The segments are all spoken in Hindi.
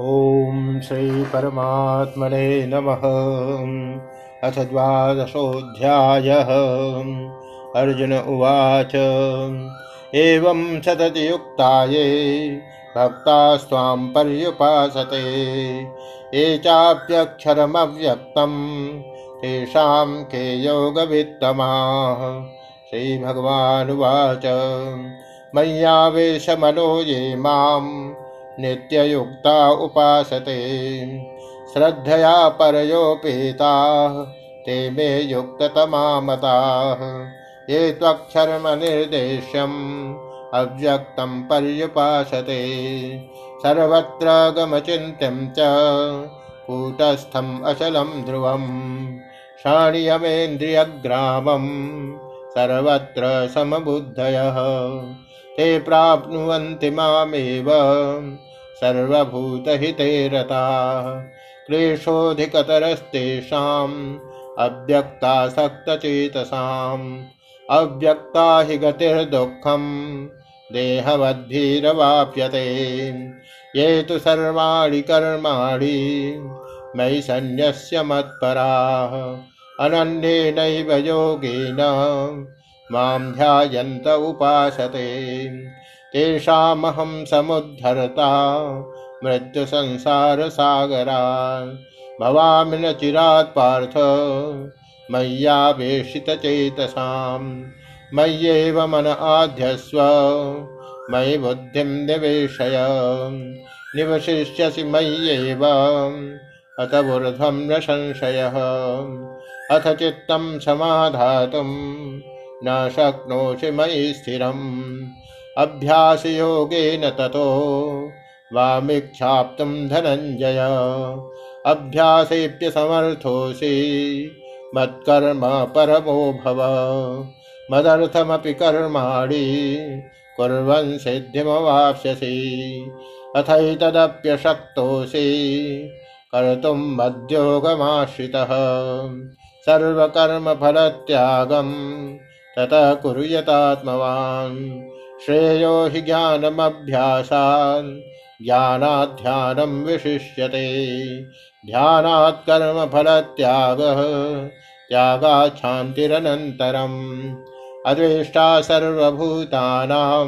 ओम श्री परमात्मने नमः। अथ द्वादशोऽध्यायः। अर्जुन उवाच। एवं सततयुक्ता ये भक्तास्त्वां पर्युपासते ये चाप्यक्षरमव्यक्तं तेषां के योगवित्तमाः। श्रीभगवानुवाच। मय्यावेशमनो ये मां नित्ययुक्ता उपासते श्रद्धया परयोपेताः ते मे युक्ततमा मताः। ये त्वक्षरमनिर्देश्यम् अव्यक्तं पर्युपासते सर्वत्र गमचिन्त्यं च कूटस्थं अचलं ध्रुवं क्षाणीयमेन्द्रियग्रामं सर्वत्र समबुद्धयः। ते प्राप्नुवन्ति मामेव सर्वभूतहिते रताः। क्लेशोऽधिकतरस्तेषाम् अव्यक्तासक्तचेतसाम् अव्यक्ता हि गतिर्दुःखं देहवद्भिरवाप्यते। ये तु सर्वाणि कर्माणि मयि सन्न्यस्य मत्पराः अनन्येनैव योगेन मां ध्यायन्त उपासते तेषामहं समुद्धरता मृत्युसंसारसागरात् भवामि न चिरात् पार्थ मय्यावेशितचेतसां। मय्येव मन आध्यस्व मयि बुद्धिं निवेशय निवशिष्यसि मय्येव अत ऊर्ध्वं न संशयः। अथ चित्तं समाधातुं न शक्नोषि मयि स्थिरम् अभ्यासयोगेन ततो वामिक्षाप्तुं धनञ्जय। अभ्यासेऽप्य समर्थोऽसि मत्कर्म परमो भव मदर्थमपि कर्माणि कुर्वन् सिद्धिमवाप्स्यसि। अथैतदप्यशक्तोऽसि कर्तुं मद्योगमाश्रितः सर्वकर्मफलत्यागं ततः कुरु यतात्मवान्। श्रेयो हि ज्ञानमभ्यासात् ज्ञानात् ध्यानं विशिष्यते ध्यानात् कर्मफलत्यागः त्यागात् शान्तिरनन्तरम्। अद्वेष्टा सर्वभूतानां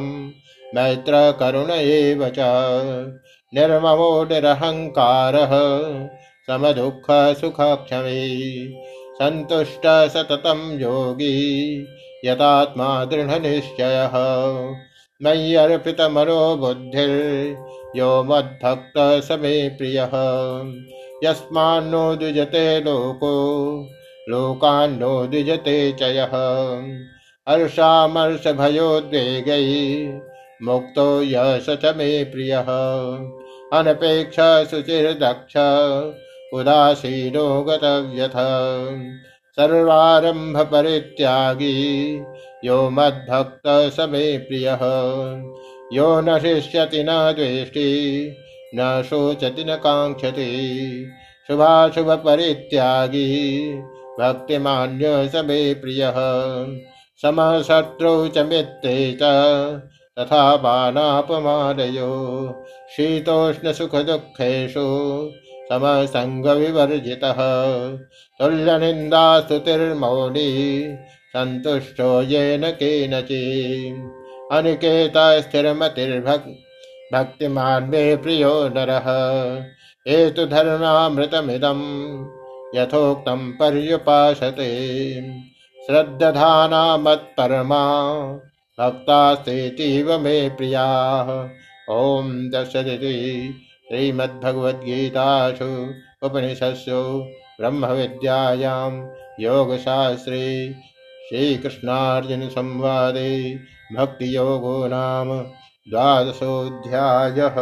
मैत्रः करुण एव च निर्ममो निरहङ्कारः समदुःखः सुखक्षमी सन्तुष्टः सततं योगी यतात्मा दृढनिश्चयः। मयि अर्पितमनो बुद्धिर्यो मद्भक्तः स मे प्रियः। यस्मान्नो द्विजते लोको लोकान्नो द्विजते च यः। हर्षामर्षभयोद्वेगै मुक्तो यः स च मे प्रियः। अनपेक्ष शुचिर्दक्ष उदासीनो गतव्यथः सर्वारम्भ परित्यागी यो मद्भक्तः स मे प्रियः। यो न शिष्यति न द्वेष्टि न शोचति न काङ्क्षति शुभाशुभ परित्यागी भक्तिमान्यो स मे प्रियः। समः शत्रौ च मित्रे च तथा बाणापमानयो शीतोष्णसुखदुःखेषु समः संगविवर्जितः तुल्यनिन्दास्तुतिर्मौनी सन्तुष्टो येन केनचित् अनिकेतः स्थिरमतिर्भक्तिमान् मे प्रियो नरः। एतु धर्मामृतमिदं यथोक्तं पर्युपासते श्रद्धाना मत्परमा भक्तास्तेतीव मे प्रियाः। ओम दशदिति श्रीमद्भगवद्गीतासु उपनिषत्सु ब्रह्मविद्यायां योगशास्त्रे श्रीकृष्णार्जुन संवादे भक्तियोगो नाम द्वादशोऽध्यायः।